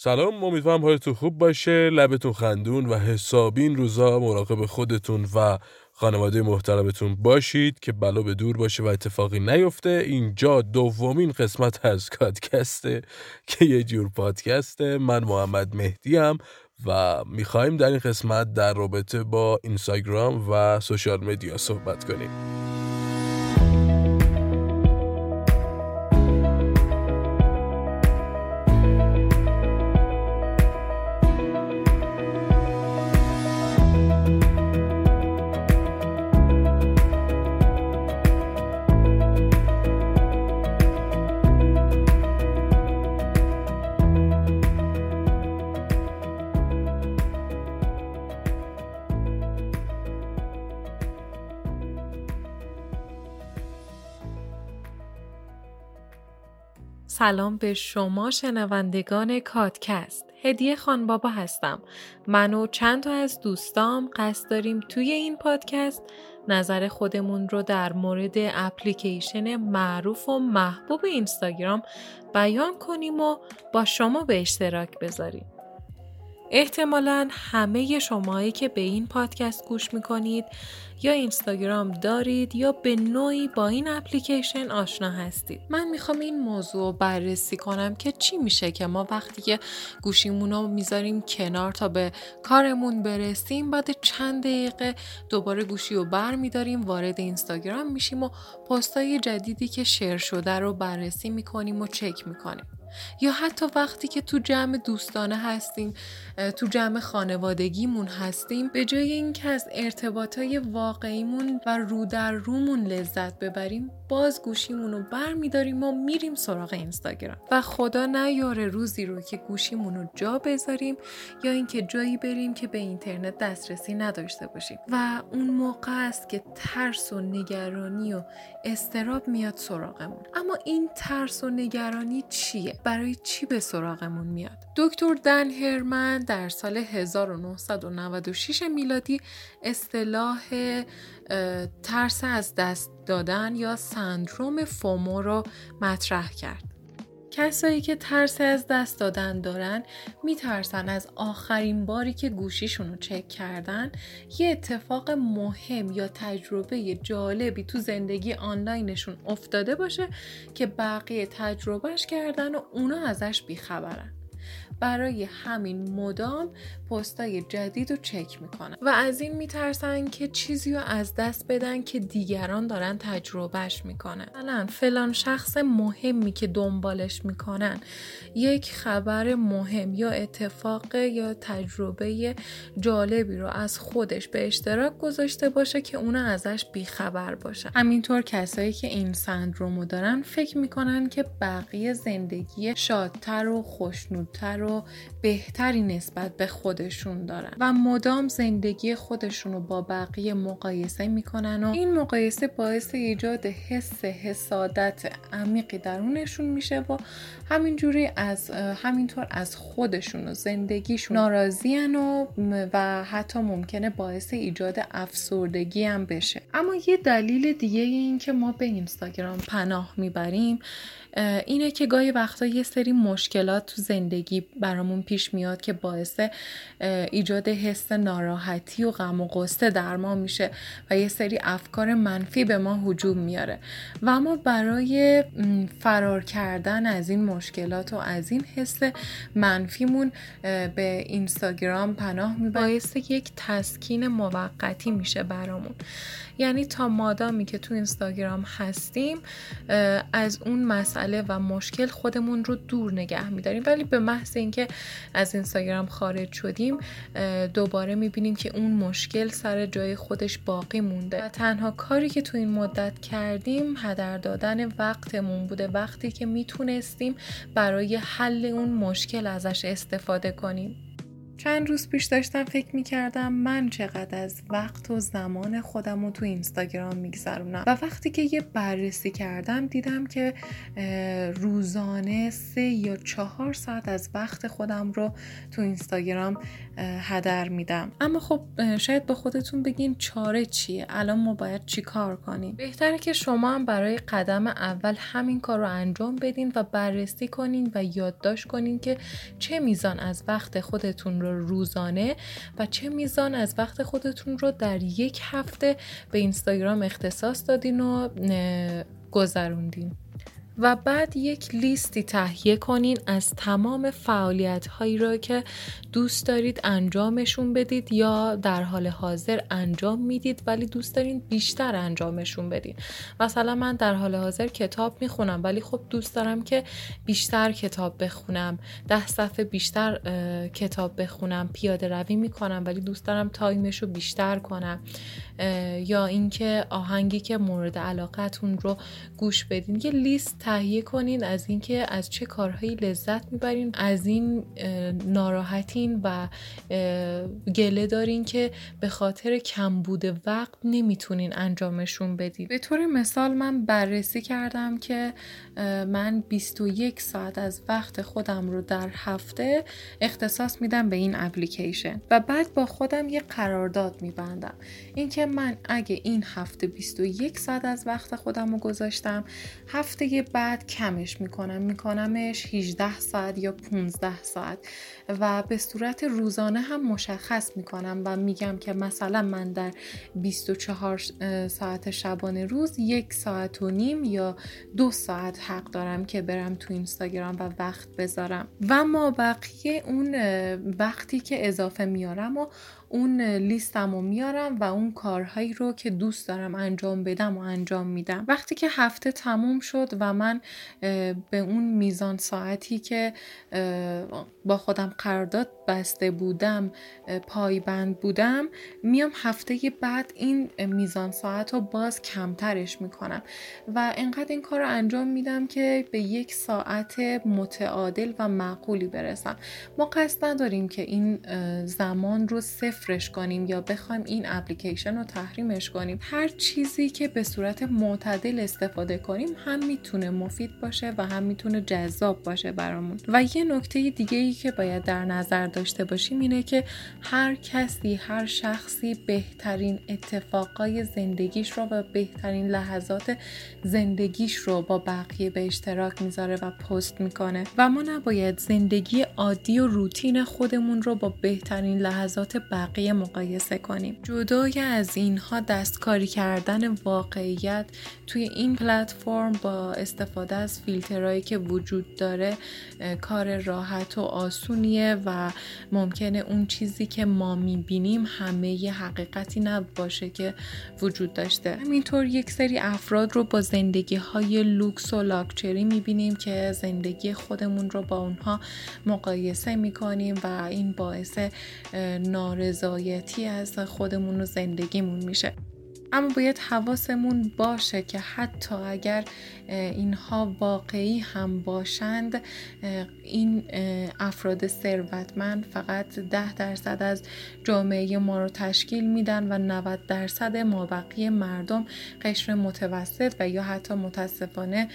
سلام، امیدوارم حالتون خوب باشه، لبتون خندون و حسابی این روزا مراقب خودتون و خانواده محترمتون باشید که بلا به دور باشه و اتفاقی نیفته. اینجا دومین قسمت از کادکسته که یه جور پادکسته. من محمد مهدیم و میخوایم در این قسمت در رابطه با اینستاگرام و سوشال مدیا صحبت کنیم. سلام به شما شنوندگان کادکست. هدیه خان بابا هستم. من و چند تا از دوستام قصد داریم توی این پادکست نظر خودمون رو در مورد اپلیکیشن معروف و محبوب اینستاگرام بیان کنیم و با شما به اشتراک بذاریم. احتمالاً همه شماهایی که به این پادکست گوش میکنید یا اینستاگرام دارید یا به نوعی با این اپلیکیشن آشنا هستید. من میخوام این موضوع بررسی کنم که چی میشه که ما وقتی که گوشیمون رو میذاریم کنار تا به کارمون برسیم، بعد چند دقیقه دوباره گوشی رو بر میداریم، وارد اینستاگرام میشیم و پستای جدیدی که شیر شده رو بررسی میکنیم و چک میکنیم. یا حتی وقتی که تو جمع دوستانه هستیم، تو جمع خانوادگیمون هستیم، به جای اینکه از ارتباطای واقعیمون و رو در رومون لذت ببریم، باز گوشیمون رو برمیداریم و میریم سراغ اینستاگرام. و خدا نیاره روزی رو که گوشیمون رو جا بذاریم یا اینکه جایی بریم که به اینترنت دسترسی نداشته باشیم. و اون موقع است که ترس و نگرانی و اضطراب میاد سراغمون. اما این ترس و نگرانی چیه؟ برای چی به سراغمون میاد؟ دکتر دن هرمان در سال 1996 میلادی اصطلاح ترس از دست دادن یا سندروم فومو رو مطرح کرد. کسایی که ترس از دست دادن دارن میترسن از آخرین باری که گوشیشون رو چک کردن یه اتفاق مهم یا تجربه جالبی تو زندگی آنلاینشون افتاده باشه که بقیه تجربهش کردن و اونا ازش بیخبرن. برای همین مدام پستای جدید رو چک میکنن و از این میترسن که چیزی رو از دست بدن که دیگران دارن تجربهش میکنن. مثلا فلان شخص مهمی که دنبالش میکنن یک خبر مهم یا اتفاق یا تجربه جالبی رو از خودش به اشتراک گذاشته باشه که اونا ازش بیخبر باشن. همینطور کسایی که این سندرومو دارن فکر میکنن که بقیه زندگی شادتر و خوشنودتر و بهتری نسبت به خودشون دارن و مدام زندگی خودشون رو با بقیه مقایسه میکنن و این مقایسه باعث ایجاد حس حسادت عمیقی درونشون میشه و همینطور از خودشون و زندگیشون ناراضیان و حتی ممکنه باعث ایجاد افسردگی هم بشه. اما یه دلیل دیگه این که ما به اینستاگرام پناه میبریم اینه که گاهی وقتا یه سری مشکلات تو زندگی برامون پیش میاد که باعث ایجاد حس ناراحتی و غم و غصه در ما میشه و یه سری افکار منفی به ما هجوم میاره و ما برای فرار کردن از این مشکلات و از این حس منفیمون به اینستاگرام پناه میبریم. باعث یک تسکین موقتی میشه برامون، یعنی تا مادامی که تو اینستاگرام هستیم از اون مسئله و مشکل خودمون رو دور نگه میداریم، ولی به محض اینکه از اینستاگرام خارج شدیم دوباره میبینیم که اون مشکل سر جای خودش باقی مونده و تنها کاری که تو این مدت کردیم هدر دادن وقتمون بوده، وقتی که میتونستیم برای حل اون مشکل ازش استفاده کنیم. چند روز پیش داشتم فکر می‌کردم من چقدر از وقت و زمان خودم رو تو اینستاگرام می‌گذرونم و وقتی که یه بررسی کردم دیدم که روزانه 3 یا 4 ساعت از وقت خودم رو تو اینستاگرام هدر میدم. اما خب شاید با خودتون بگین چاره چیه؟ الان ما باید چی کار کنیم؟ بهتره که شما هم برای قدم اول همین کار رو انجام بدین و بررسی کنین و یادداشت کنین که چه میزان از وقت خودتون رو روزانه و چه میزان از وقت خودتون رو در یک هفته به اینستاگرام اختصاص دادین و گذروندین. و بعد یک لیستی تهیه کنین از تمام فعالیت‌هایی را که دوست دارید انجامشون بدید یا در حال حاضر انجام میدید ولی دوست دارین بیشتر انجامشون بدین. مثلا من در حال حاضر کتاب میخونم ولی خب دوست دارم که بیشتر کتاب بخونم، 10 صفحه بیشتر کتاب بخونم، پیاده روی میکنم ولی دوست دارم تایمشو بیشتر کنم، یا اینکه آهنگی که مورد علاقتون رو گوش بدین. یه لیست تهیه کنین از اینکه از چه کارهایی لذت میبرین، از این ناراحتین و گله دارین که به خاطر کمبود وقت نمیتونین انجامشون بدید. به طور مثال من بررسی کردم که من 21 ساعت از وقت خودم رو در هفته اختصاص میدم به این اپلیکیشن و بعد با خودم یه قرارداد میبندم، اینکه من اگه این هفته 21 ساعت از وقت خودم رو گذاشتم، هفته بعد کمش میکنمش 18 ساعت یا 15 ساعت و به صورت روزانه هم مشخص میکنم و میگم که مثلا من در 24 ساعت شبانه روز 1.5 ساعت یا 2 ساعت حق دارم که برم تو اینستاگرام و وقت بذارم و ما بقیه اون وقتی که اضافه میارم و اون لیستم رو میارم و اون کارهایی رو که دوست دارم انجام بدم و انجام میدم. وقتی که هفته تموم شد و من به اون میزان ساعتی که با خودم قرارداد بسته بودم پایبند بودم، میام هفته بعد این میزان ساعت رو باز کمترش میکنم و انقدر این کار رو انجام میدم که به 1 ساعت متعادل و معقولی برسم. ما قصد نداریم که این زمان رو صفرش کنیم یا بخوایم این اپلیکیشن رو تحریمش کنیم. هر چیزی که به صورت معتدل استفاده کنیم هم میتونه مفید باشه و هم میتونه جذاب باشه برامون. و یه نکته دیگه ای که باید در نظر داشته باشیم اینه که هر کسی، هر شخصی بهترین اتفاقای زندگیش رو و بهترین لحظات زندگیش رو با بقیه به اشتراک میذاره و پست میکنه و ما نباید زندگی عادی و روتین خودمون رو با بهترین لحظات بقیه مقایسه کنیم. جدای از اینها دستکاری کردن واقعیت توی این پلتفرم با استفاده از فیلترهایی که وجود داره کار راحت و آسونیه و ممکنه اون چیزی که ما میبینیم همه ی حقیقتی نباشه که وجود داشته. همینطور یک سری افراد رو با زندگی های لوکس و لاکچری میبینیم که زندگی خودمون رو با اونها مقایسه میکنیم و این باعث نارضایتی از خودمون و زندگیمون میشه. اما باید حواسمون باشه که حتی اگر اینها واقعی هم باشند، این افراد ثروتمند فقط 10% از جامعه ما رو تشکیل میدن و 90% مابقی مردم قشر متوسط و یا حتی متاسفانه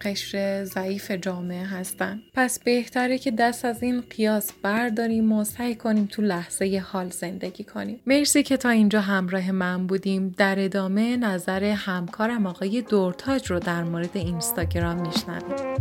قشر ضعیف جامعه هستن. پس بهتره که دست از این قیاس برداریم و سعی کنیم تو لحظه حال زندگی کنیم. مرسی که تا اینجا همراه من بودیم. در ادامه نظر همکارم آقای دورتاج رو در مورد اینستاگرام میشنویم.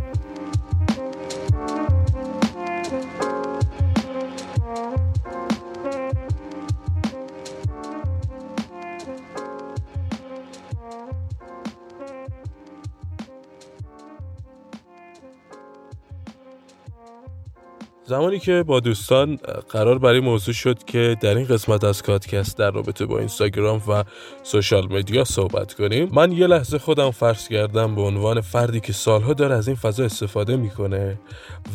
زمانی که با دوستان قرار بر این موضوع شد که در این قسمت از پادکست در رابطه با اینستاگرام و سوشال مدیا صحبت کنیم، من یه لحظه خودم فرض کردم به عنوان فردی که سالها داره از این فضا استفاده میکنه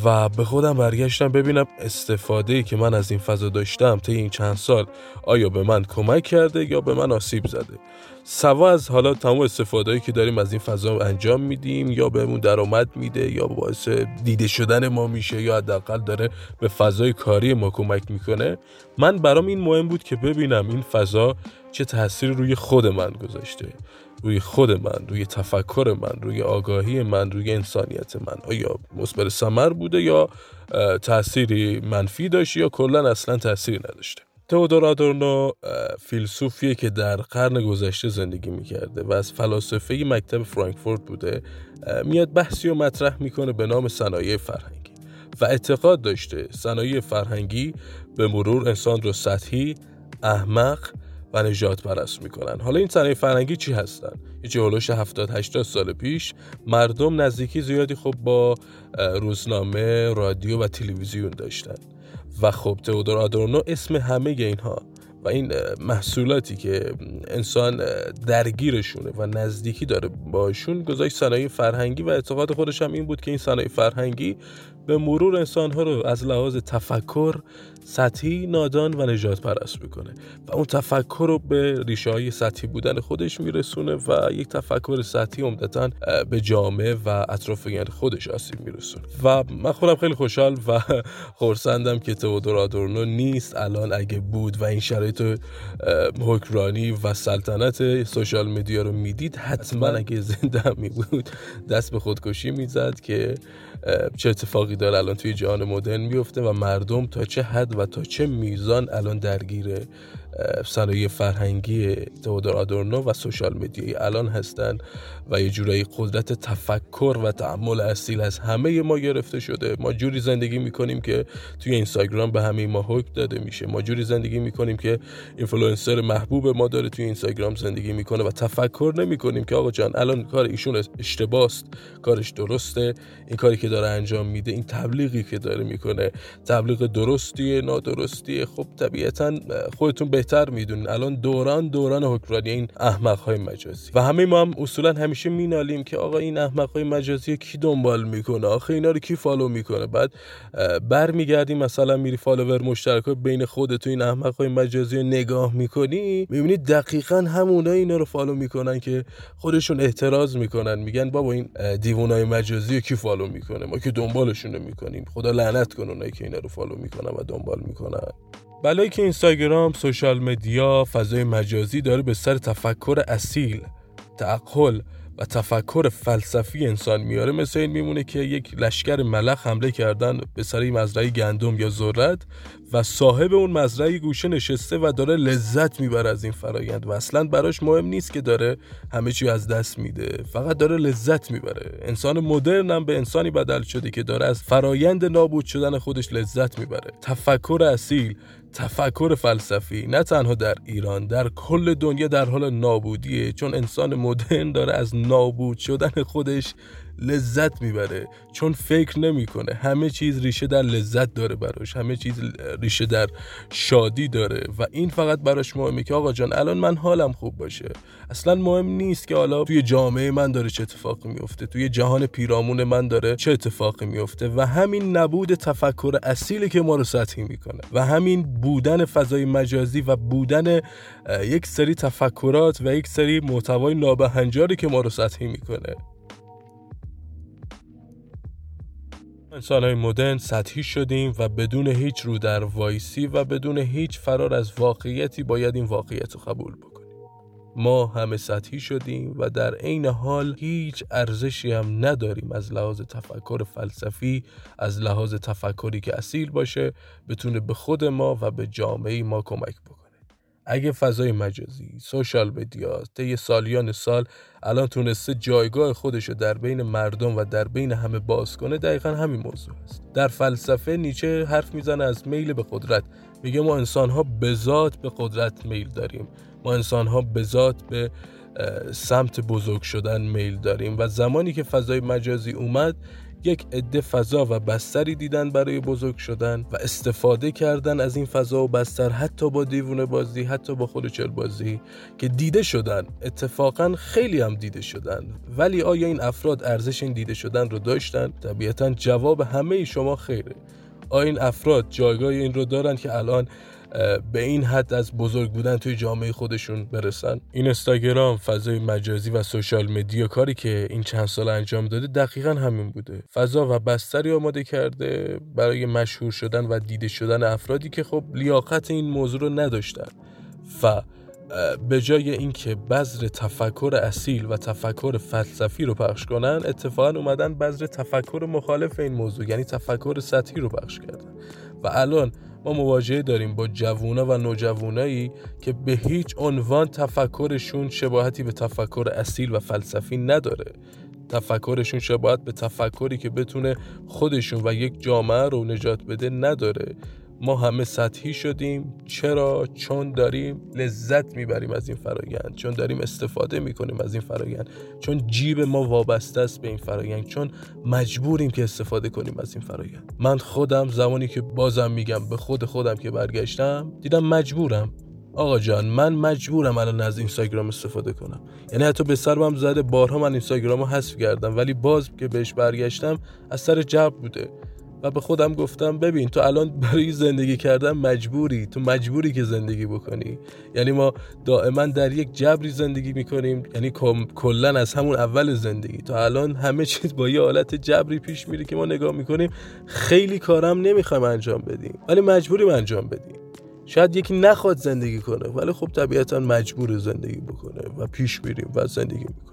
و به خودم برگشتم ببینم استفاده‌ای که من از این فضا داشتم طی این چند سال آیا به من کمک کرده یا به من آسیب زده. سوا از حالا تمام استفاده‌ای که داریم از این فضا انجام میدیم یا بهمون درآمد میده یا باعث دیده شدن ما میشه یا حداقل داره داره به فضای کاری ما کمک میکنه، من برام این مهم بود که ببینم این فضا چه تأثیری روی خود من گذاشته، روی خود من، روی تفکر من، روی آگاهی من، روی انسانیت من. آیا مثبت ثمر بوده یا تأثیری منفی داشته یا کلا اصلا تأثیری نداشته. تئودور آدورنو فیلسوفیه که در قرن گذشته زندگی میکرده و از فلاسفه مکتب فرانکفورت بوده، میاد بحثی رو مطرح میکنه به نام صنایع فرهنگی و اعتقاد داشته صنایع فرهنگی به مرور انسان رو سطحی، احمق و نجات پرست میکنن. حالا این صنایع فرهنگی چی هستن؟ یه هولوش 70-80 سال پیش مردم نزدیکی زیادی خب با روزنامه، رادیو و تلویزیون داشتن و خب تئودور آدورنو اسم همه اینها و این محصولاتی که انسان درگیرشونه و نزدیکی داره باشون گذاشت صنایع فرهنگی و اعتقاد خودش هم این بود که این صنایع فرهنگی به مرور انسانها رو از لحاظ تفکر سطحی، نادان و نجات پرست میکنه و اون تفکر رو به ریشه‌های سطحی بودن خودش میرسونه و یک تفکر سطحی عمدتاً به جامعه و اطرافیان خودش آسیب میرسونه. و من خودم خیلی خوشحال و خرسندم که تئودور آدورنو نیست. الان اگه بود و این شرایط حکمرانی و سلطنت سوشال مدیا رو میدید، حتما اگه زنده می بود دست به خودکشی میزد که چه اتفاقی داره الان توی جهان مدرن میفته و مردم تا چه حد و تا چه میزان الان درگیر صنایع فرهنگی تئودور آدورنو و سوشال مدیای الان هستن و یه جورایی قدرت تفکر و تأمل اصیل از همه ما گرفته شده. ما جوری زندگی میکنیم که توی اینستاگرام به همه ما حکم داده میشه، ما جوری زندگی میکنیم که اینفلوئنسر محبوب ما داره توی اینستاگرام زندگی میکنه و تفکر نمیکنیم که آقا جان الان کار ایشون اشتباهه، کارش درسته، این کاری که داره انجام میده، این تبلیغی که داره میکنه تبلیغ درستیه، نادرستیه. خب طبیعتاً خودتون بهتر میدونین الان دوران حکمرانی این احمق‌های مجازی و همه ما هم اصولا همیشه مینالیم که آقا این احمق‌های مجازی کی دنبال میکنه، آخه اینا رو کی فالو میکنه. بعد برمیگردیم مثلا میری فالوور مشترکای بین خودت و این احمق‌های مجازی رو نگاه میکنی، میبینی دقیقاً همونا اینا رو فالو میکنن که خودشون اعتراض میکنن، میگن بابا این دیوونای مجازی رو کی فالو میکنه، ما که دنبالشون نمیکنیم، خدا لعنت کنه اونایی که اینا رو فالو میکنن و دنبال میکنن. بلایی که اینستاگرام، سوشال مدیا، فضای مجازی داره به سر تفکر اصیل، تعقل و تفکر فلسفی انسان میاره، مثل این میمونه که یک لشکر ملخ حمله کردن به سر مزرعه گندم یا ذرت و صاحب اون مزرعه گوشه نشسته و داره لذت میبره از این فرایند و اصلا براش مهم نیست که داره همه چی از دست میده، فقط داره لذت میبره. انسان مدرن هم به انسانی بدل شده که داره از فرایند نابود شدن خودش لذت میبره. تفکر اصیل، تفکر فلسفی نه تنها در ایران، در کل دنیا در حال نابودیه، چون انسان مدرن داره از نابود شدن خودش لذت میبره، چون فکر نمیکنه. همه چیز ریشه در لذت داره براش، همه چیز ریشه در شادی داره و این فقط براش مهمه که آقا جان الان من حالم خوب باشه، اصلا مهم نیست که حالا توی جامعه من داره چه اتفاقی میفته، توی جهان پیرامون من داره چه اتفاقی میفته. و همین نبود تفکر اصیلی که ما رو سطحی میکنه و همین بودن فضای مجازی و بودن یک سری تفکرات و یک سری محتوای نابهنجاری که ما رو سطحی میکنه. انسان‌های مدرن سطحی شدیم و بدون هیچ رو در وایسی و بدون هیچ فرار از واقعیتی باید این واقعیت رو قبول بکنیم. ما همه سطحی شدیم و در عین حال هیچ ارزشی هم نداریم از لحاظ تفکر فلسفی، از لحاظ تفکری که اصیل باشه، بتونه به خود ما و به جامعه ما کمک بکنه. اگه فضای مجازی، سوشال مدیا طی سالیان سال الان تونسته جایگاه خودش رو در بین مردم و در بین همه باز کنه، دقیقاً همین موضوع است. در فلسفه نیچه حرف میزنه از میل به قدرت، میگه ما انسان‌ها به ذات به قدرت میل داریم، ما انسان‌ها به ذات به سمت بزرگ شدن میل داریم. و زمانی که فضای مجازی اومد، یک عده فضا و بستری دیدن برای بزرگ شدن و استفاده کردن از این فضا و بستر، حتی با دیوونه بازی، حتی با خلوچل بازی، که دیده شدن، اتفاقا خیلی هم دیده شدن. ولی آیا این افراد ارزش این دیده شدن رو داشتن؟ طبیعتا جواب همه شما خیره. آیا این افراد جایگاه این رو دارن که الان به این حد از بزرگ بودن توی جامعه خودشون برسن. اینستاگرام، فضای مجازی و سوشال مدیا کاری که این چند سال انجام داده دقیقاً همین بوده. فضا و بستری آماده کرده برای مشهور شدن و دیده شدن افرادی که خب لیاقت این موضوع رو نداشتن و به جای اینکه بذر تفکر اصیل و تفکر فلسفی رو پخش کنن، اتفاقا اومدن بذر تفکر مخالف این موضوع یعنی تفکر سطحی رو پخش کردن و الان ما مواجهه داریم با جوونا و نوجوانایی که به هیچ عنوان تفکرشون شباهتی به تفکر اصیل و فلسفی نداره. تفکرشون شباهت به تفکری که بتونه خودشون و یک جامعه رو نجات بده نداره. ما همه سطحی شدیم. چرا؟ چون داریم لذت میبریم از این فرایند، چون داریم استفاده میکنیم از این فرایند، چون جیب ما وابسته است به این فرایند، چون مجبوریم که استفاده کنیم از این فرایند. من خودم زمانی که بازم میگم به خود خودم که برگشتم دیدم مجبورم. آقا جان من مجبورم الان از اینستاگرام استفاده کنم. یعنی حتی به سرم زده بارها من اینستاگرامو حذف کردم ولی باز که بهش برگشتم از سر جبر بوده. و به خودم گفتم ببین تو الان برای زندگی کردن مجبوری، تو مجبوری که زندگی بکنی. یعنی ما دائما در یک جبری زندگی میکنیم، یعنی کلن از همون اول زندگی تا الان همه چیز با یه حالت جبری پیش میره که ما نگاه میکنیم خیلی کارم نمیخوایم انجام بدیم ولی مجبوریم انجام بدیم. شاید یکی نخواد زندگی کنه ولی خب طبیعتا مجبور زندگی بکنه و پیش میریم و زندگی میکنیم.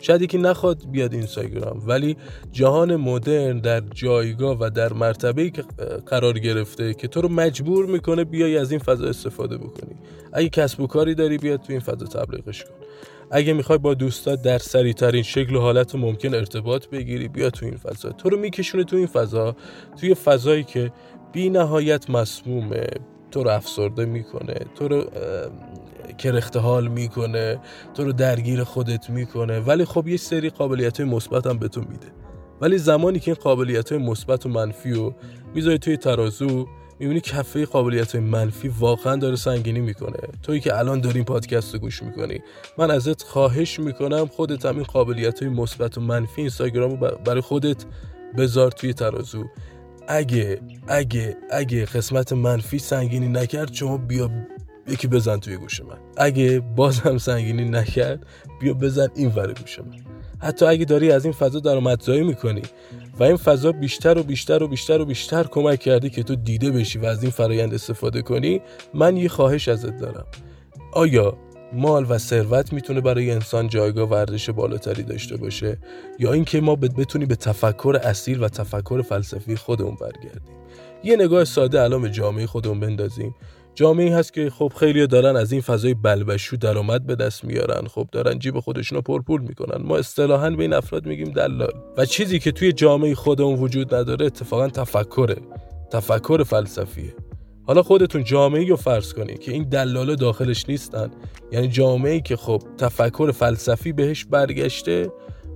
شاید یکی نخواد بیاد اینستاگرام ولی جهان مدرن در جایگاه و در مرتبه‌ای که قرار گرفته که تو رو مجبور میکنه بیای از این فضا استفاده بکنی. اگه کسب و کاری داری بیاد تو این فضا تبلیغش کن. اگه میخوای با دوستات در سریع ترین شکل و حالت ممکن ارتباط بگیری بیا تو این فضا. تو رو میکشونه تو این فضا، توی فضایی که بی نهایت مسمومه، تو رو افسرده میکنه، تو رو کرخت حال میکنه، تو رو درگیر خودت میکنه ولی خب یه سری قابلیت‌های مثبت هم بهتون میده. ولی زمانی که این قابلیت‌های مثبت و منفی رو میذاری توی ترازو میبینی کفه قابلیت‌های منفی واقعا داره سنگینی میکنه. تویی که الان داری این پادکست رو گوش میکنی من ازت خواهش میکنم خودت هم این قابلیت‌های مثبت و منفی اینستاگرام رو برای خودت بذار توی ترازو. اگه قسمت منفی سنگینی نکرد شما بیا یکی بزن توی گوش من. اگه باز هم سنگینی نکرد بیا بزن این ور گوش من. حتی اگه داری از این فضا درآمدزایی میکنی و این فضا بیشتر کمک کردی که تو دیده بشی و از این فرایند استفاده کنی، من یه خواهش ازت دارم. آیا مال و ثروت میتونه برای انسان جایگاه و ارزش بالاتری داشته باشه یا اینکه ما بتونی به تفکر اصیل و تفکر فلسفی خودمون برگردیم؟ یه نگاه ساده الان به جامعه خودمون بندازیم. جامعه هست که خب خیلی دارن از این فضای بلبشو درآمد به دست میارن، خب دارن جیب خودشون رو پرپول میکنن. ما اصطلاحاً به این افراد میگیم دلال. و چیزی که توی جامعه خودمون وجود نداره اتفاقاً تفکر فلسفیه. حالا خودتون جامعه‌ای رو فرض کنید که این دلاله داخلش نیستن، یعنی جامعه‌ای که خب تفکر فلسفی بهش برگشته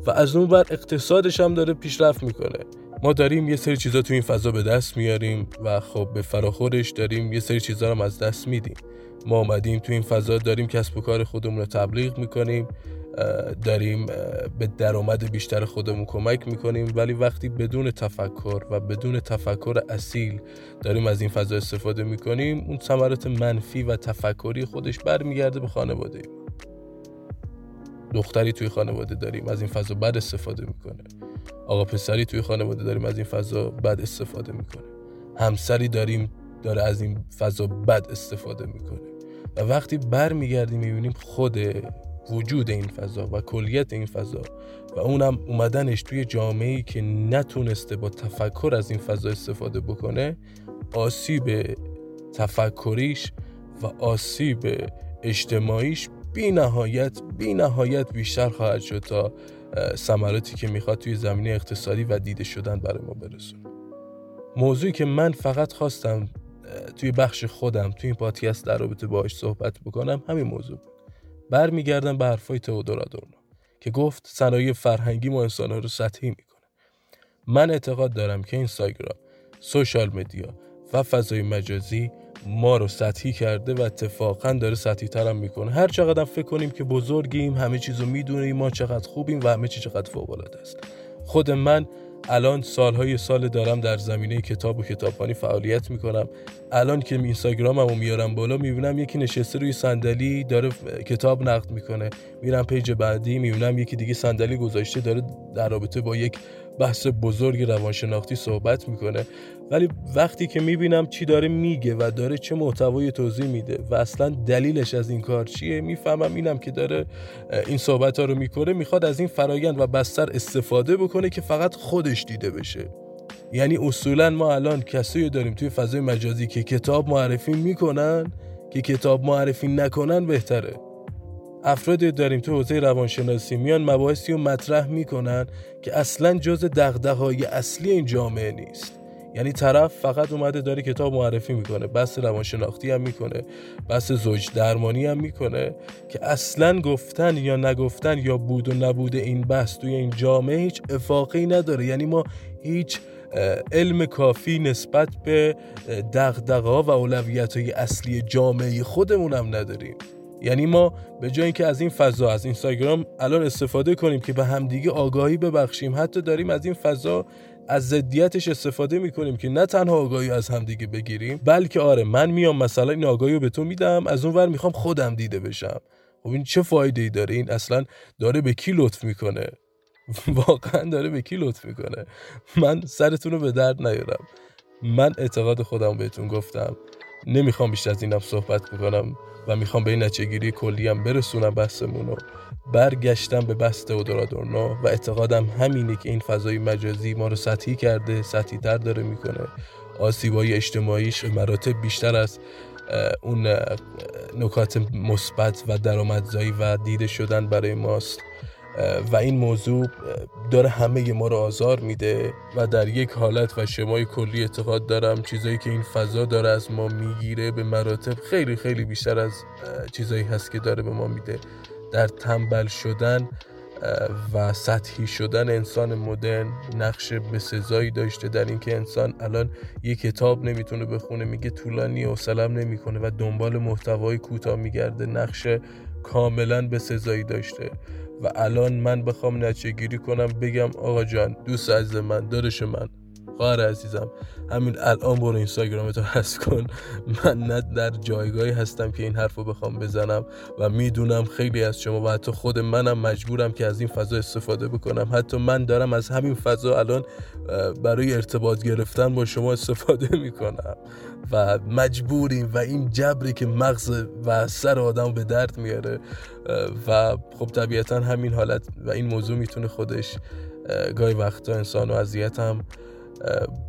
و از اون بر اقتصادش هم داره پیشرفت میکنه. ما داریم یه سری چیزا تو این فضا به دست میاریم و خب به فراخورش داریم یه سری چیزا رو از دست میدیم. ما اومدیم تو این فضا داریم کسب و کار خودمون رو تبلیغ میکنیم، داریم به درآمد بیشتر خودمون کمک میکنیم ولی وقتی بدون تفکر و بدون تفکر اصیل داریم از این فضا استفاده میکنیم اون ثمرات منفی و تفکری خودش برمیگرده به خانواده. دختری توی خانواده داریم از این فضا بد استفاده میکنه، آقا پسری توی خانواده داریم از این فضا بد استفاده میکنه، همسری داریم داره از این فضا بد استفاده میکنه و وقتی برمیگردیم میبینیم خود وجود این فضا و کلیت این فضا و اونم اومدنش توی جامعه‌ای که نتونسته با تفکر از این فضا استفاده بکنه، آسیب تفکریش و آسیب اجتماعیش بی نهایت بیشتر خواهد شد تا ثمراتی که میخواد توی زمینه اقتصادی و دیده شدن برای ما برسونه. موضوعی که من فقط خواستم توی بخش خودم توی این پادکست در رابطه باهاش صحبت بکنم همین موضوع بود. برمیگردم به حرفای تئودور آدورنو که گفت صنایع فرهنگی ما انسان‌ها رو سطحی میکنه. من اعتقاد دارم که اینستاگرام، سوشال مدیا و فضای مجازی ما رو سطحی کرده و اتفاقاً داره سطحی ترم میکنه. هر چقدر فکر کنیم که بزرگیم، همه چیزو میدونیم، ما چقدر خوبیم و همه چی چقدر فوق‌العاده است. خود من الان سالهای سال دارم در زمینه کتاب و کتابخوانی فعالیت میکنم. الان که اینستاگراممو میارم بالا میبینم یکی نشسته روی صندلی داره کتاب نقد میکنه، میرم پیج بعدی میبینم یکی دیگه صندلی گذاشته داره در رابطه با یک بحث بزرگ روانشناختی صحبت میکنه، ولی وقتی که میبینم چی داره میگه و داره چه محتوایی توضیح میده و اصلا دلیلش از این کار چیه، میفهمم اینم که داره این صحبت‌ها رو میکنه میخواد از این فرایند و بستر استفاده بکنه که فقط خودش دیده بشه. یعنی اصولا ما الان کسایی داریم توی فضای مجازی که کتاب معرفی میکنن که کتاب معرفی نکنن بهتره. افراد داریم تو حوزه روانشناسی میان مباحثی رو مطرح میکنن که اصلا جز دغدغه‌های اصلی این جامعه نیست. یعنی طرف فقط اومده داره کتاب معرفی میکنه، بحث روانشناختی هم میکنه، بحث زوج درمانی هم میکنه که اصلا گفتن یا نگفتن یا بود و نبود این بحث توی این جامعه هیچ افاقی نداره. یعنی ما هیچ علم کافی نسبت به دغدغه‌ها و اولویت‌های اصلی جامعه خودمون هم نداریم. یعنی ما به جای اینکه از این فضا، از اینستاگرام الان استفاده کنیم که به همدیگه آگاهی ببخشیم، حتی داریم از این فضا، از ضدیتش استفاده میکنیم که نه تنها آگاهی از همدیگه بگیریم، بلکه آره من میام مثلا این آگاهی رو به تو میدم، از اون ور میخوام خودم دیده بشم. خب این چه فایده ای داره؟ این اصلا داره به کی لطف میکنه؟ واقعا داره به کی لطف میکنه؟ من سرتون رو به درد نیارم، من اعتقاد خودم بهتون گفتم، نمیخوام بیشتر از اینم صحبت بکنم و میخوام به این نتیجه‌گیری کلی هم برسونم بحثمون رو. برگشتم به بحث تئودور آدورنو و اعتقادم همینه که این فضای مجازی ما رو سطحی کرده، سطحی تر داره میکنه، آسیبای اجتماعیش مراتب بیشتر از اون نکات مثبت و درآمدزایی و دیده شدن برای ماست و این موضوع داره همه ما رو آزار میده و در یک حالت و شمای کلی اعتقاد دارم چیزایی که این فضا داره از ما میگیره به مراتب خیلی خیلی بیشتر از چیزایی هست که داره به ما میده. در تنبل شدن و سطحی شدن انسان مدرن نقش بسزایی داشته، در اینکه انسان الان یک کتاب نمیتونه بخونه، میگه طولانیه، حوصله‌ام نمیکنه و دنبال محتوای کوتاه میگرده، نقش کاملا بسزایی داشته. و الان من بخوام نتیجه‌گیری کنم بگم آقا جان، دوست عزیز من، داداش من، خواهر عزیزم، همین الان برو اینستاگرامتو حذف کن، من نه در جایگاهی هستم که این حرفو بخوام بزنم و میدونم خیلی از شما و حتی خود منم مجبورم که از این فضا استفاده بکنم. حتی من دارم از همین فضا الان برای ارتباط گرفتن با شما استفاده میکنم و مجبوریم و این جبری که مغز و سر آدم به درد میاره و خب طبیعتا همین حالت و این موضوع میتونه خودش گاهی وقتا انسانو اذیت هم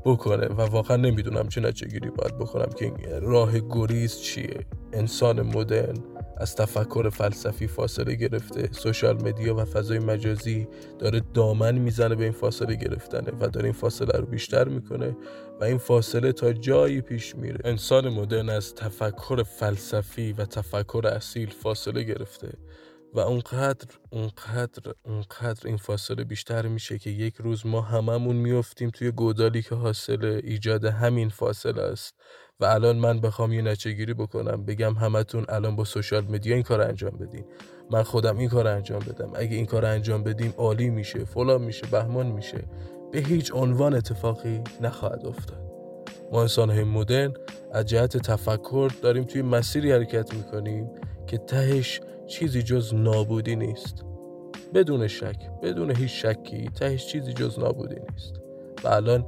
بکنه و واقعا نمیدونم چه نتیجه‌گیری باید بکنم که راه گریز چیه. انسان مدرن از تفکر فلسفی فاصله گرفته، سوشال مدیا و فضای مجازی داره دامن میزنه به این فاصله گرفتنه و داره این فاصله رو بیشتر میکنه و این فاصله تا جایی پیش میره. انسان مدرن از تفکر فلسفی و تفکر اصیل فاصله گرفته و اونقدر این فاصله بیشتر میشه که یک روز ما هممون میافتیم توی گودالی که حاصل ایجاد همین فاصله است. و الان من بخوام یه نتیجه‌گیری بکنم بگم همتون الان با سوشال مدیا این کار انجام بدین، من خودم این کار انجام بدم، اگه این کار انجام بدیم عالی میشه، فلان میشه، بهمان میشه، به هیچ عنوان اتفاقی نخواهد افتاد. ما انسان‌های مدرن از جهت تفکر داریم توی مسیری حرکت میکنیم که تهش چیزی جز نابودی نیست، بدون شک، بدون هیچ شکی تهش چیزی جز نابودی نیست. و الان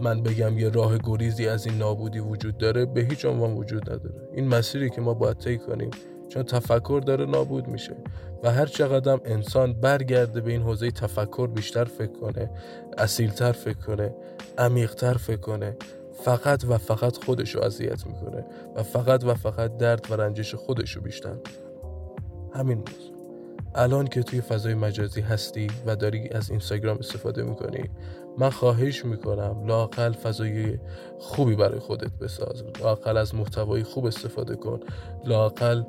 من بگم یه راه گریزی از این نابودی وجود داره، به هیچ عنوان وجود نداره. این مسیری که ما باید طی کنیم، چون تفکر داره نابود میشه و هر چقدرم انسان برگرده به این حوزه تفکر، بیشتر فکر کنه، اصیلتر فکر کنه، عمیقتر فکر کنه، فقط و فقط خودشو اذیت میکنه و فقط و فقط درد و رنجش خودشو بیشتر میکنه. همین موضوع. الان که توی فضای مجازی هستی و داری از اینستاگرام استفاده میکنی، من خواهش میکنم لااقل فضای خوبی برای خودت بساز، لااقل از محتوای خوب استفاده کن، لااقل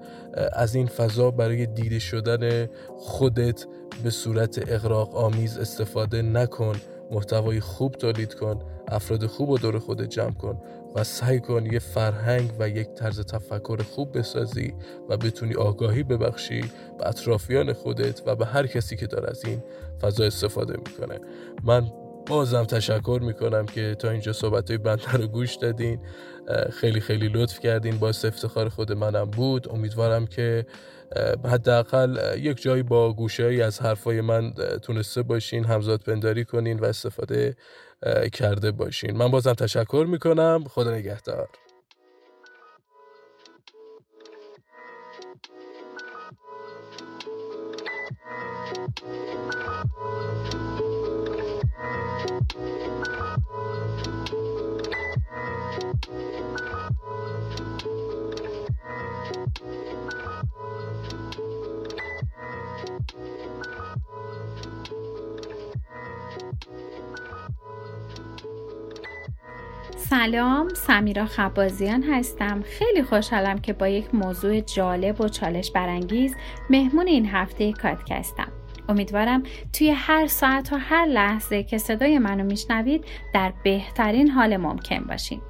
از این فضا برای دیده شدن خودت به صورت اغراق آمیز استفاده نکن. محتوای خوب تولید کن، افراد خوب رو دور خودت جمع کن و سعی کن یه فرهنگ و یک طرز تفکر خوب بسازی و بتونی آگاهی ببخشی به اطرافیان خودت و به هر کسی که داره از این فضا استفاده میکنه. من بازم تشکر میکنم که تا اینجا صحبت‌های بنده رو گوش دادین. خیلی خیلی لطف کردین، باعث افتخار خود منم بود. امیدوارم که حداقل یک جایی با گوشه‌ای از حرفای من تونسته باشین همزاد پنداری کنین و استفاده کرده باشین. من بازم تشکر میکنم. خدا نگهدار. سلام، سمیرا خبازیان هستم. خیلی خوشحالم که با یک موضوع جالب و چالش برانگیز مهمون این هفته پادکستم. امیدوارم توی هر ساعت و هر لحظه که صدای منو میشنوید در بهترین حال ممکن باشین.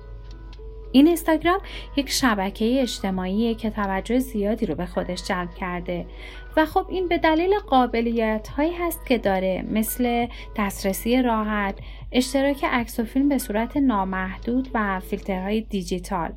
این اینستاگرام یک شبکه اجتماعیه که توجه زیادی رو به خودش جلب کرده و خب این به دلیل قابلیت‌هایی هست که داره، مثل دسترسی راحت، اشتراک عکس و فیلم به صورت نامحدود و فیلترهای دیجیتال.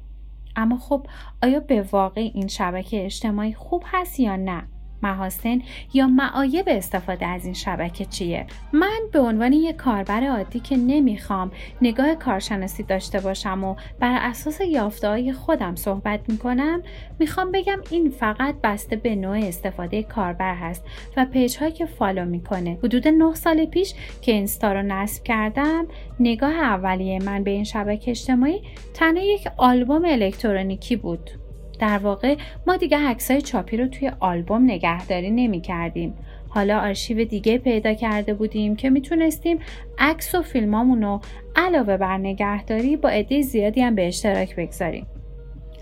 اما خب آیا به واقع این شبکه اجتماعی خوب هست یا نه؟ محاسن یا معایب استفاده از این شبکه چیه؟ من به عنوان یک کاربر عادی که نمیخوام نگاه کارشناسی داشته باشم و بر اساس یافته‌های خودم صحبت میکنم، میخوام بگم این فقط بسته به نوع استفاده کاربر هست و پیج‌هایی که فالو میکنه. حدود 9 سال پیش که اینستا رو نصب کردم، نگاه اولیه من به این شبکه اجتماعی تنها یک آلبوم الکترونیکی بود. در واقع ما دیگه عکسای چاپی رو توی آلبوم نگهداری نمی کردیم. حالا آرشیو دیگه پیدا کرده بودیم که میتونستیم عکس و فیلمامون رو علاوه بر نگهداری با عده زیادی هم به اشتراک بگذاریم.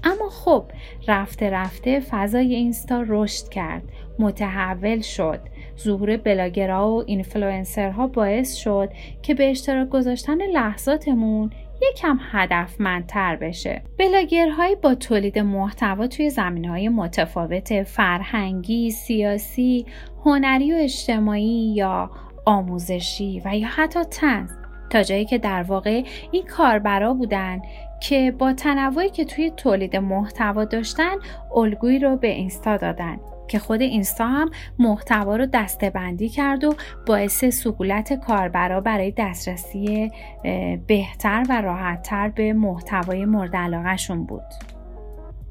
اما خب رفته رفته فضای اینستا رشد کرد، متحول شد. ظهور بلاگرها و اینفلوئنسرها باعث شد که به اشتراک گذاشتن لحظاتمون یکم هدفمندتر بشه. بلاگرهایی با تولید محتوا توی زمینه‌های متفاوت، فرهنگی، سیاسی، هنری و اجتماعی یا آموزشی و یا حتی طنز، تا جایی که در واقع این کاربرا بودن که با تنوعی که توی تولید محتوا داشتن الگویی رو به اینستا دادن که خود اینستا هم محتوا رو دسته‌بندی کرد و باعث سهولت کاربرا برای دسترسی بهتر و راحت‌تر به محتوای مورد علاقه‌شون بود.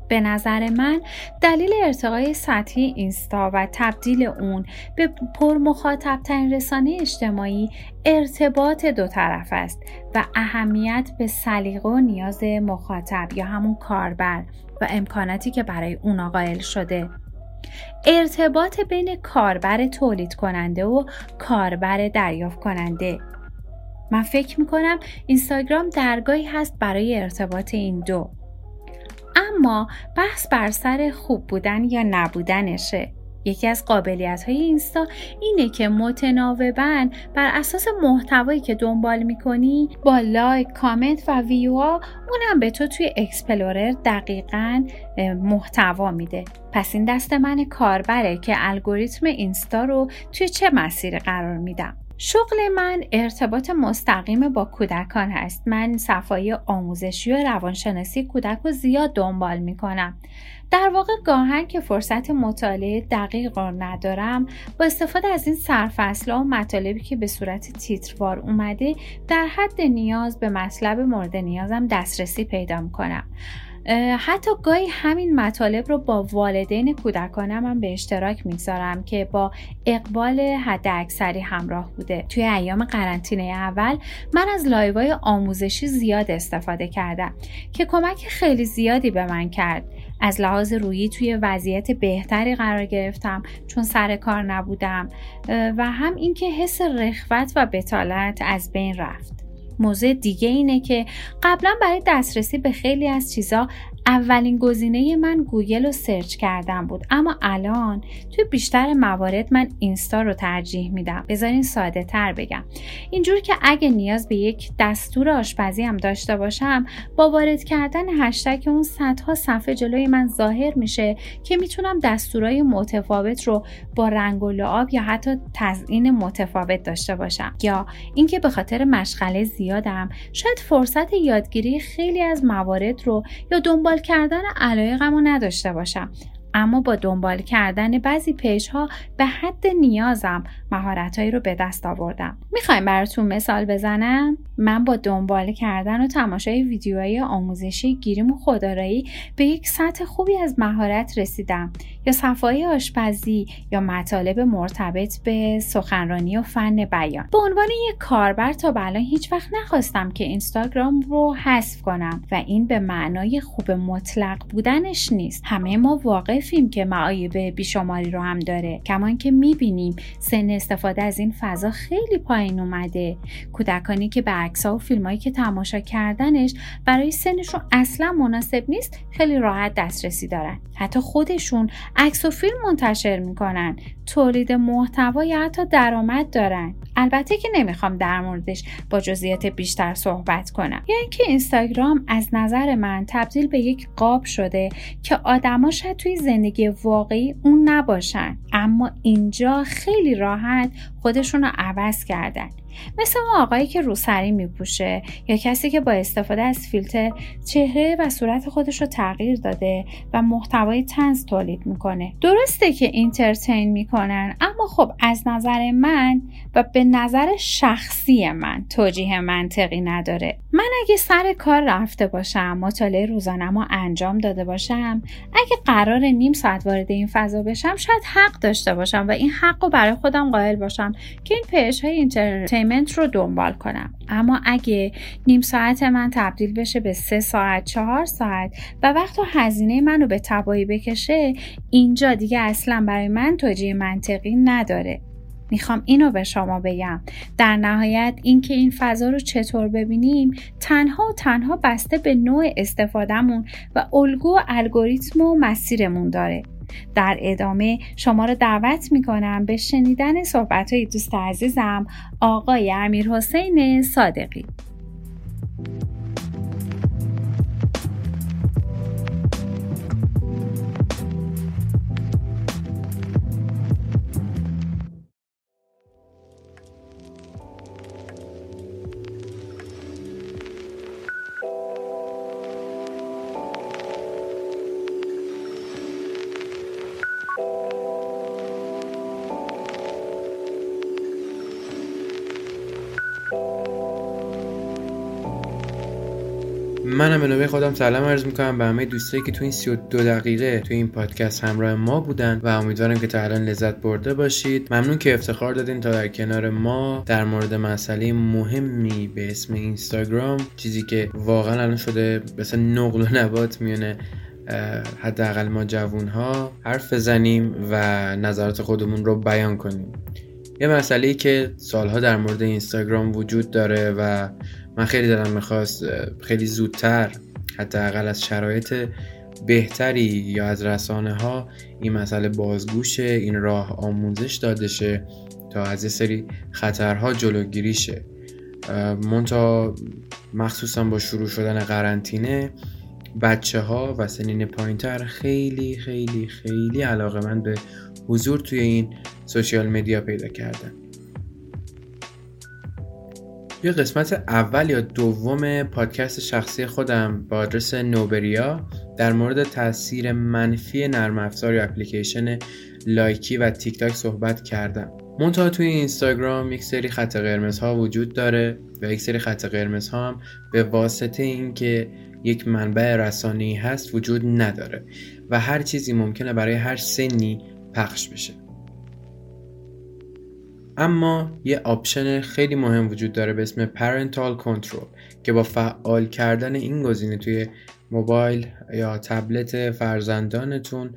به نظر من دلیل ارتقای سطحی اینستا و تبدیل اون به پرمخاطب‌ترین رسانه اجتماعی ارتباط دو طرف است و اهمیت به سلیقه و نیاز مخاطب یا همون کاربر و امکاناتی که برای اونا قائل شده. ارتباط بین کاربر تولید کننده و کاربر دریافت کننده. من فکر میکنم اینستاگرام درگاهی هست برای ارتباط این دو. اما بحث بر سر خوب بودن یا نبودنشه. یکی از قابلیت‌های اینستا اینه که متناوباً بر اساس محتوایی که دنبال می‌کنی با لایک، کامنت و ویوها اونم به تو توی اکسپلورر دقیقاً محتوا میده. پس این دست من کاربره که الگوریتم اینستا رو توی چه مسیری قرار میدم. شغل من ارتباط مستقیم با کودکان هست. من صفحه‌های آموزشی و روانشناسی کودک رو زیاد دنبال میکنم. در واقع گاهن که فرصت مطالعه دقیق رو ندارم، با استفاده از این سرفصل‌ها و مطالبی که به صورت تیتروار اومده در حد نیاز به مطلب مورد نیازم دسترسی پیدا میکنم. حتی گاهی همین مطالب رو با والدین کودکانم هم به اشتراک میذارم که با اقبال حداکثری همراه بوده. توی ایام قرنطینه اول من از لایوهای آموزشی زیاد استفاده کردم که کمک خیلی زیادی به من کرد. از لحاظ روحی توی وضعیت بهتری قرار گرفتم چون سر کار نبودم و هم اینکه حس رخوت و بتالت از بین رفت. موضوع دیگه اینه که قبلا برای دسترسی به خیلی از چیزا اولین گزینه من گوگل رو سرچ کردم بود، اما الان توی بیشتر موارد من اینستا رو ترجیح میدم. بذارین ساده تر بگم، اینجور که اگه نیاز به یک دستور آشپزی هم داشته باشم، با وارد کردن هشتگ اون صدها صفحه جلوی من ظاهر میشه که میتونم دستورای متفاوت رو با رنگ و لعاب یا حتی تزئین متفاوت داشته باشم، یا اینکه به خاطر مشغله زیادم شاید فرصت یادگیری خیلی از موارد رو یا دنبال کردن علایقمو نداشته باشم، اما با دنبال کردن بعضی پیج‌ها به حد نیازم مهارتایی رو به دست آوردم. میخوایم براتون مثال بزنم؟ من با دنبال کردن و تماشای ویدیوهای آموزشی گیریم و خودآرایی به یک سطح خوبی از مهارت رسیدم، یا صفحه‌های آشپزی یا مطالب مرتبط به سخنرانی و فن بیان. به عنوان یک کاربر تا به الان هیچ وقت نخواستم که اینستاگرام رو حذف کنم و این به معنای خوب مطلق بودنش نیست. همه ما واقفیم که معایب بیشماری رو هم داره، کمان که می‌بینیم سن استفاده از این فضا خیلی پایین اومده. کودکانی که به عکس‌ها و فیلمایی که تماشا کردنش برای سنشون اصلا مناسب نیست خیلی راحت دسترسی دارن، حتی خودشون عکس و فیلم منتشر میکنن، تولید محتوا یا حتی درآمد دارن. البته که نمیخوام در موردش با جزئیات بیشتر صحبت کنم. یعنی که اینستاگرام از نظر من تبدیل به یک قاب شده که آدما شاید توی زندگی واقعی اون نباشن، اما اینجا خیلی راحت خودشون رو عوض کردن. مثل اون آقایی که روسری میپوشه یا کسی که با استفاده از فیلتر چهره و صورت خودش رو تغییر داده و محتوای طنز تولید میکنه. درسته که اینترتین میکنن، اما خب از نظر من و به نظر شخصی من توجیه منطقی نداره. من اگه سر کار رفته باشم، مطالعه روزانه‌مو انجام داده باشم، اگه قرار نیم ساعت وارد این فضا بشم، شاید حق داشته باشم و این حق رو برای خودم قائل باشم که این پیج‌های اینترتینمنت رو دنبال کنم. اما اگه نیم ساعت من تبدیل بشه به 3 ساعت، 4 ساعت و وقت و هزینه منو به تباهی بکشه، اینجا دیگه اصلا برای من توجیه منطقی نداره. میخوام اینو به شما بگم، در نهایت اینکه این فضا رو چطور ببینیم تنها و تنها بسته به نوع استفادهمون و الگو و الگوریتم و مسیرمون داره. در ادامه شما رو دعوت میکنم به شنیدن صحبت‌های دوست عزیزم آقای امیرحسین صادقی. منم به نوبه خودم سلام عرض میکنم به همه دوستایی که تو این 32 دقیقه تو این پادکست همراه ما بودن و امیدوارم که تا الان لذت برده باشید. ممنون که افتخار دادین تا در کنار ما در مورد مسئله مهمی به اسم اینستاگرام، چیزی که واقعا الان شده مثل نقل و نبات میونه حداقل ما جوونها، حرف بزنیم و نظرات خودمون رو بیان کنیم. یه مسئله‌ای که سالها در مورد اینستاگرام وجود داره و من خیلی دلم میخواست خیلی زودتر حداقل از شرایط بهتری یا از رسانه ها این مسئله بازگوشه، این راه آموزش داده شه تا از یه سری خطرها جلوگیری شه. منتها مخصوصا با شروع شدن قرنطینه بچه ها و سنین پایین تر خیلی خیلی خیلی علاقه‌مند به حضور توی این سوشیال مدیا پیدا کردن. یه قسمت اول یا دوم پادکست شخصی خودم با آدرس نوبریا در مورد تاثیر منفی نرم افزار یا اپلیکیشن لایکی و تیک تاک صحبت کردم. منتها توی اینستاگرام یک سری خط قرمز ها وجود داره و یک سری خط قرمز ها هم به واسطه اینکه یک منبع رسانه‌ای هست وجود نداره و هر چیزی ممکنه برای هر سنی پخش بشه. اما یه آپشن خیلی مهم وجود داره به اسم Parental Control که با فعال کردن این گزینه توی موبایل یا تبلت فرزندانتون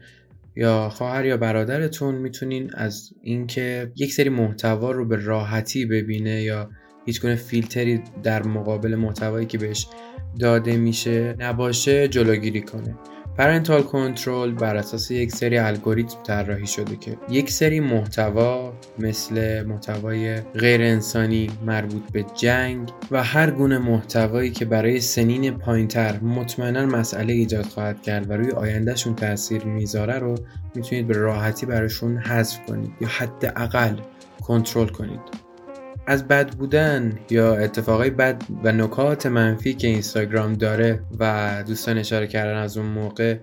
یا خواهر یا برادرتون میتونین از اینکه یک سری محتوا رو به راحتی ببینه یا هیچ گونه فیلتری در مقابل محتوایی که بهش داده میشه نباشه جلوگیری کنه. پرنتال کنترل بر اساس یک سری الگوریتم طراحی شده که یک سری محتوا مثل محتوای غیر انسانی مربوط به جنگ و هر گونه محتوایی که برای سنین پایینتر مطمئنا مسئله ایجاد خواهد کرد و روی آیندهشون تاثیر میذاره رو میتونید به راحتی براشون حذف کنید یا حداقل کنترل کنید. از بد بودن یا اتفاقای بد و نکات منفی که اینستاگرام داره و دوستان اشاره کردن از اون موقع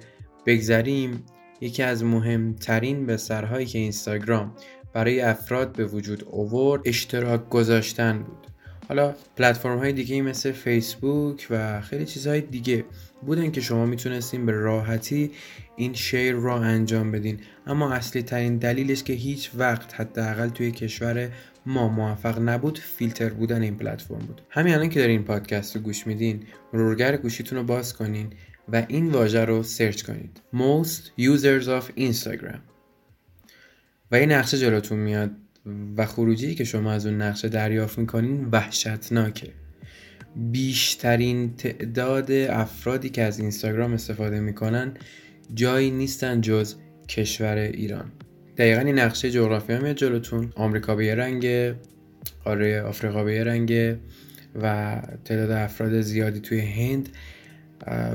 بگذریم. یکی از مهمترین بسترهایی که اینستاگرام برای افراد به وجود آورد اشتراک گذاشتن بود. حالا پلتفرم های دیگه مثل فیسبوک و خیلی چیزهای دیگه بودن که شما میتونستین به راحتی این شیر را انجام بدین، اما اصلی ترین دلیلش که هیچ وقت حداقل توی کشور ما موفق نبود فیلتر بودن این پلتفرم بود. همین الان که دارین پادکست رو گوش میدین مرورگر گوشیتون رو باز کنین و این واژه رو سرچ کنید Most users of Instagram و این نقشه جلوتون میاد و خروجی که شما از اون نقشه دریافت میکنین وحشتناکه. بیشترین تعداد افرادی که از اینستاگرام استفاده میکنن جایی نیستن جز کشور ایران. دقیقاً این نقشه جغرافیا میاد جلوتون، آمریکا به یه رنگه، قاره آفریقا به یه رنگه و تعداد افراد زیادی توی هند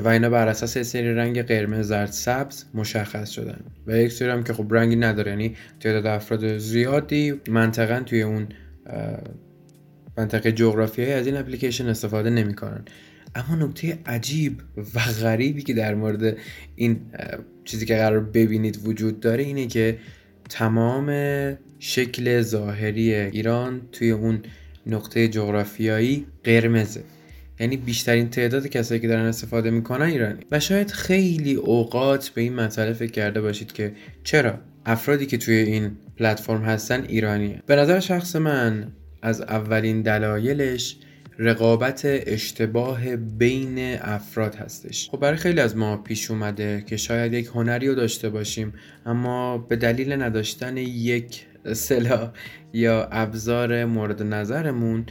و اینا بر اساس سری رنگ قرمز، زرد، سبز مشخص شدن و یک سری هم که خب رنگی نداره، یعنی تعداد افراد زیادی منطقاً توی اون منطقه جغرافیایی از این اپلیکیشن استفاده نمی‌کنن. اما نکته عجیب و غریبی که در مورد این چیزی که قرار ببینید وجود داره اینه که تمام شکل ظاهری ایران توی اون نقطه جغرافیایی قرمزه، یعنی بیشترین تعداد کسایی که دارن استفاده میکنن ایرانی. و شاید خیلی اوقات به این مسئله فکر کرده باشید که چرا افرادی که توی این پلتفرم هستن ایرانیه. به نظر شخص من از اولین دلایلش رقابت اشتباه بین افراد هستش. خب برای خیلی از ما پیش اومده که شاید یک هنری رو داشته باشیم اما به دلیل نداشتن یک سلاح یا ابزار مورد نظرمون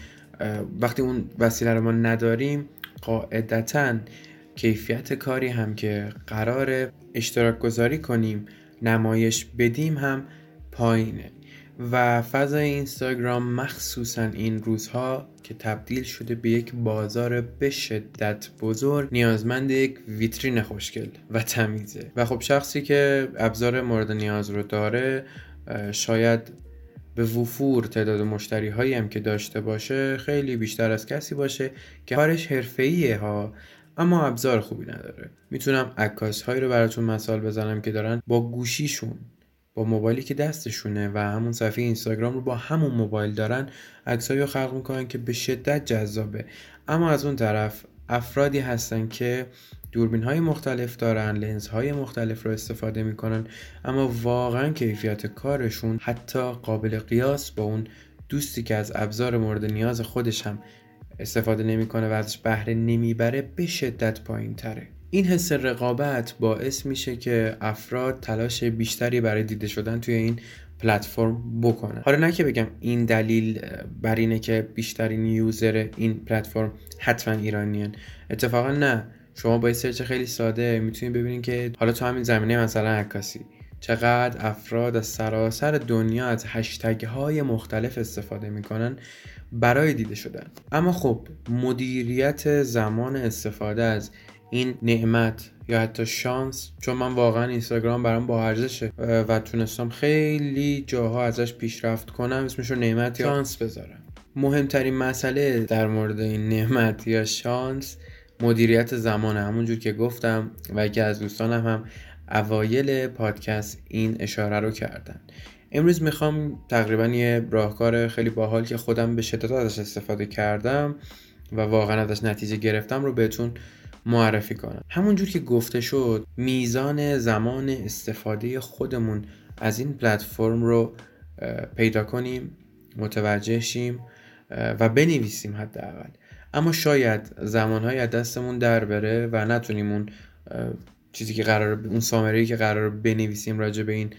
وقتی اون وسیله رو ما نداریم قاعدتاً کیفیت کاری هم که قراره اشتراک گذاری کنیم نمایش بدیم هم پایینه و فضای اینستاگرام مخصوصا این روزها که تبدیل شده به یک بازار به شدت بزرگ نیازمند یک ویترین خوشگل و تمیزه و خب شخصی که ابزار مورد نیاز رو داره شاید به وفور تعداد مشتری هایی هم که داشته باشه خیلی بیشتر از کسی باشه که کارش حرفه‌ایه ها اما ابزار خوبی نداره. میتونم عکاس هایی رو براتون مثال بزنم که دارن با گوشیشون، با موبایلی که دستشونه و همون صفحه اینستاگرام رو با همون موبایل دارن عکسایی رو خلق میکنن که به شدت جذابه، اما از اون طرف افرادی هستن که دوربین های مختلف دارن، لنز های مختلف رو استفاده میکنن اما واقعا کیفیت کارشون حتی قابل قیاس با اون دوستی که از ابزار مورد نیاز خودش هم استفاده نمیکنه و ازش بهره نمیبره به شدت پایین تره. این حس رقابت باعث میشه که افراد تلاش بیشتری برای دیده شدن توی این پلتفرم بکنن. حالا نه که بگم این دلیل بر اینه که بیشترین یوزر این پلتفرم حتما ایرانیان، اتفاقا نه. شما با یه سرچ خیلی ساده میتونید ببینید که حالا تو همین زمینه مثلا عکاسی چقدر افراد از سراسر دنیا از هشتگ های مختلف استفاده میکنن برای دیده شدن. اما خب مدیریت زمان استفاده از این نعمت یا حتی شانس، چون من واقعا اینستاگرام برام با ارزشه و تونستم خیلی جاها ازش پیشرفت کنم، اسمش رو نعمت یا شانس بذارم. مهمترین مسئله در مورد این نعمت یا شانس مدیریت زمانه، همونجور که گفتم و یکی از دوستانم هم اوایل پادکست این اشاره رو کردن. امروز میخوام تقریبا یه راهکار خیلی باحال که خودم به شدت ازش استفاده کردم و واقعا ازش نتیجه گرفتم رو بهتون معرفی کنم. همونجور که گفته شد میزان زمان استفاده خودمون از این پلتفرم رو پیدا کنیم، متوجه شیم و بنویسیم حداقل. اما شاید زمان‌های از دستمون در بره و نتونیم اون چیزی که قراره، اون سامری که قراره بنویسیم راجع به این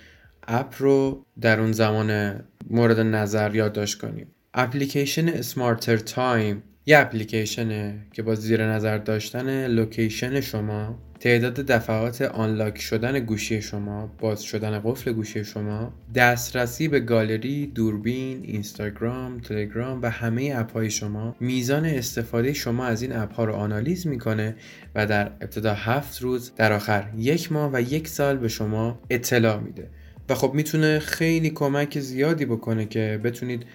اپ رو در اون زمان مورد نظر یادداشت کنیم. اپلیکیشن اسمارت تایم یه اپلیکیشنه که با زیر نظر داشتن لوکیشن شما، تعداد دفعات آنلاک شدن گوشی شما، باز شدن قفل گوشی شما، دسترسی به گالری، دوربین، اینستاگرام، تلگرام و همه اپ‌های شما، میزان استفاده شما از این اپ‌ها رو آنالیز می‌کنه و در ابتدا 7 روز، در آخر 1 ماه و 1 سال به شما اطلاع میده. و خب میتونه خیلی کمک زیادی بکنه که بتونید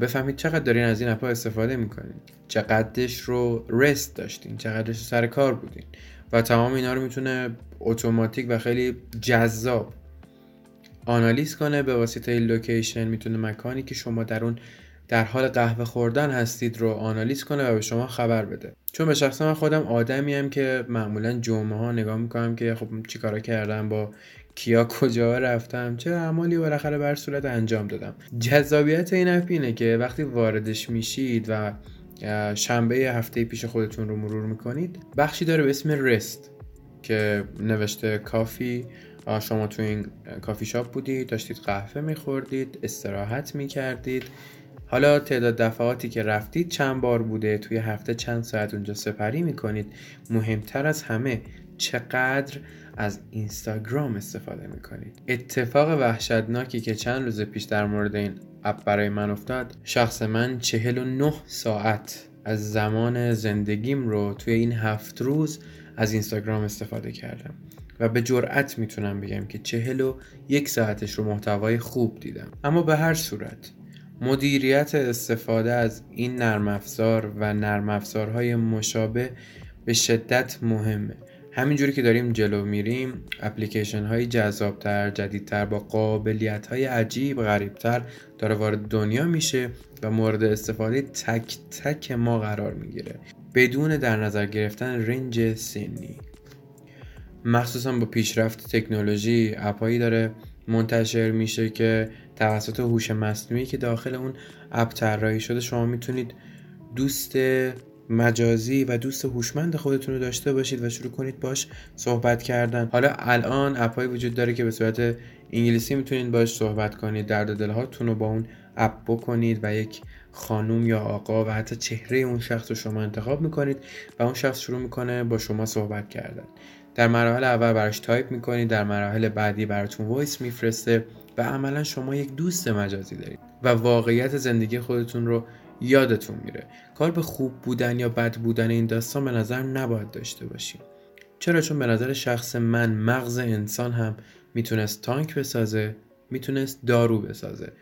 بفهمید چقدر دارین از این اپ‌ها استفاده می‌کنین، چقدرش رو رست داشتین، چقدرش رو سر کار بودین و تمام اینا رو میتونه اتوماتیک و خیلی جذاب آنالیز کنه به واسطه لوکیشن. میتونه مکانی که شما در اون در حال قهوه خوردن هستید رو آنالیز کنه و به شما خبر بده. چون به شخص من خودم آدمیم که معمولا جمعه ها نگاه میکنم که خب چیکارا کردم، با کیا کجا رفتم، چه اعمالی بالاخره بر صورت انجام دادم. جذابیت این اپ اینه که وقتی واردش میشید و شنبه هفته پیش خودتون رو مرور میکنید، بخشی داره به اسم رست که نوشته کافی. شما تو این کافی شاپ بودید، داشتید قهوه میخوردید، استراحت میکردید، حالا تعداد دفعاتی که رفتید چند بار بوده، توی هفته چند ساعت اونجا سپری میکنید، مهمتر از همه چقدر از اینستاگرام استفاده میکنید. اتفاق وحشتناکی که چند روز پیش در مورد این اپ برای من افتاد، شخص من 49 ساعت از زمان زندگیم رو توی این 7 روز از اینستاگرام استفاده کردم و به جرئت میتونم بگم که 41 ساعتش رو محتوای خوب دیدم. اما به هر صورت مدیریت استفاده از این نرم افزار و نرم افزارهای مشابه به شدت مهمه. همینجوری که داریم جلو میریم، اپلیکیشن های جذابتر، جدیدتر، با قابلیت های عجیب غریبتر داره وارد دنیا میشه و مورد استفاده تک تک ما قرار میگیره، بدون در نظر گرفتن رنج سنی. مخصوصا با پیشرفت تکنولوژی، اپایی داره منتشر میشه که توسط هوش مصنوعی که داخل اون اپ طراحی شده، شما میتونید دوست مجازی و دوست هوشمند خودتون رو داشته باشید و شروع کنید باش صحبت کردن. حالا الان اپ‌هایی وجود داره که به صورت انگلیسی میتونید باش صحبت کنید، درد دل‌هاتون رو با اون اپ بکنید و یک خانوم یا آقا و حتی چهره اون شخص رو شما انتخاب میکنید و اون شخص شروع میکنه با شما صحبت کردن. در مراحل اول براش تایپ میکنید، در مراحل بعدی براتون وایس میفرسته و عملا شما یک دوست مجازی دارید و واقعیت زندگی خودتون رو یادتون میره. کار به خوب بودن یا بد بودن این داستان به نظر نباید داشته باشیم. چرا؟ چون به نظر شخص من مغز انسان هم میتونست تانک بسازه، میتونست دارو بسازه.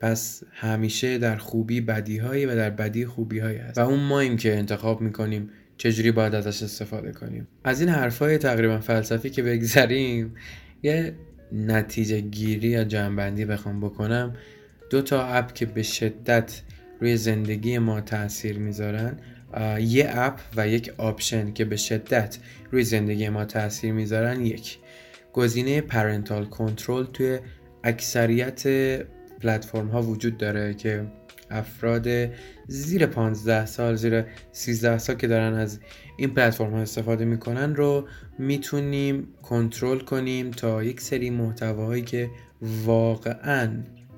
پس همیشه در خوبی بدیهایی و در بدی خوبیهایی هست و اون مایم که انتخاب میکنیم چجوری باید ازش استفاده کنیم. از این حرفای تقریبا فلسفی که بگذریم، یه نتیجه گیری یا جمع‌بندی بخوام بکنم، 2 تا اپ که به شدت روی زندگی ما تأثیر میذارن، یه اپ و یک آپشن که به شدت روی زندگی ما تأثیر میذارن، یک گزینه پرنتال کنترل توی اکثریت پلتفرم ها وجود داره که افراد زیر 15 سال، زیر 13 سال که دارن از این پلتفرم ها استفاده میکنن رو میتونیم کنترل کنیم تا یک سری محتواهایی که واقعاً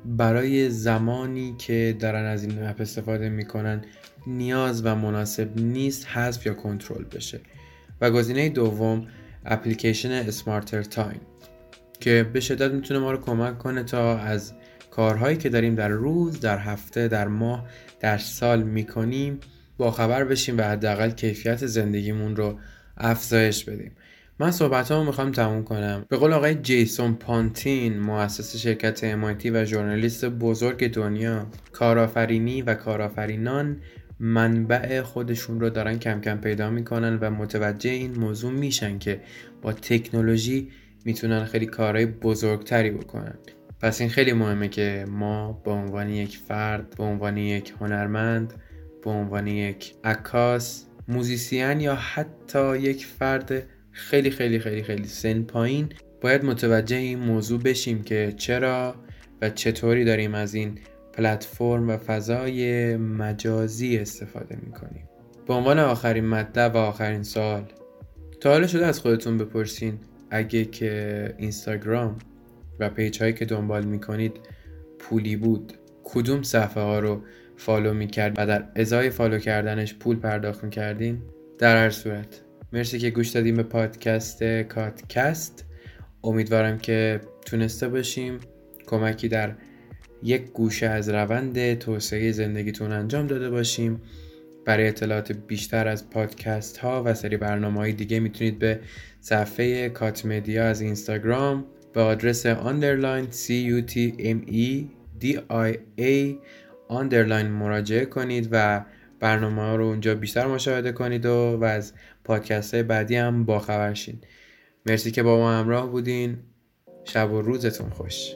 برای زمانی که دارن از این اپ استفاده میکنن نیاز و مناسب نیست حذف یا کنترل بشه. و گزینه دوم، اپلیکیشن اسمارتر تایم که به شدت میتونه ما رو کمک کنه تا از کارهایی که داریم در روز، در هفته، در ماه، در سال میکنیم با خبر بشیم و حداقل کیفیت زندگیمون رو افزایش بدیم. من صحبتامو میخوام تموم کنم به قول آقای جیسون پانتین، مؤسس شرکت MIT و ژورنالیست بزرگ دنیا. کارآفرینی و کارآفرینان منبع خودشون رو دارن کم کم پیدا میکنن و متوجه این موضوع میشن که با تکنولوژی میتونن خیلی کارهای بزرگتری بکنن. پس این خیلی مهمه که ما به عنوان یک فرد، به عنوان یک هنرمند، به عنوان یک عکاس، موزیسین یا حتی یک فرد خیلی خیلی خیلی خیلی سن پایین، باید متوجه این موضوع بشیم که چرا و چطوری داریم از این پلتفرم و فضای مجازی استفاده میکنیم. به عنوان آخرین مطلب و آخرین سوال، تا حالا شده از خودتون بپرسین اگه که اینستاگرام و پیج هایی که دنبال میکنید پولی بود، کدوم صفحه ها رو فالو میکرد و در ازای فالو کردنش پول پرداخت میکردین. در هر صورت مرسی که گوش دادیم به پادکست کاتکست. امیدوارم که تونسته باشیم کمکی در یک گوشه از روند توسعه زندگیتون انجام داده باشیم. برای اطلاعات بیشتر از پادکست ها و سری برنامه‌های دیگه میتونید به صفحه کات مدیا از اینستاگرام به آدرس _cutmedia_ مراجعه کنید و برنامه ها رو اونجا بیشتر مشاهده کنید و از پادکست های بعدی هم باخبر شید. مرسی که با ما همراه بودین. شب و روزتون خوش.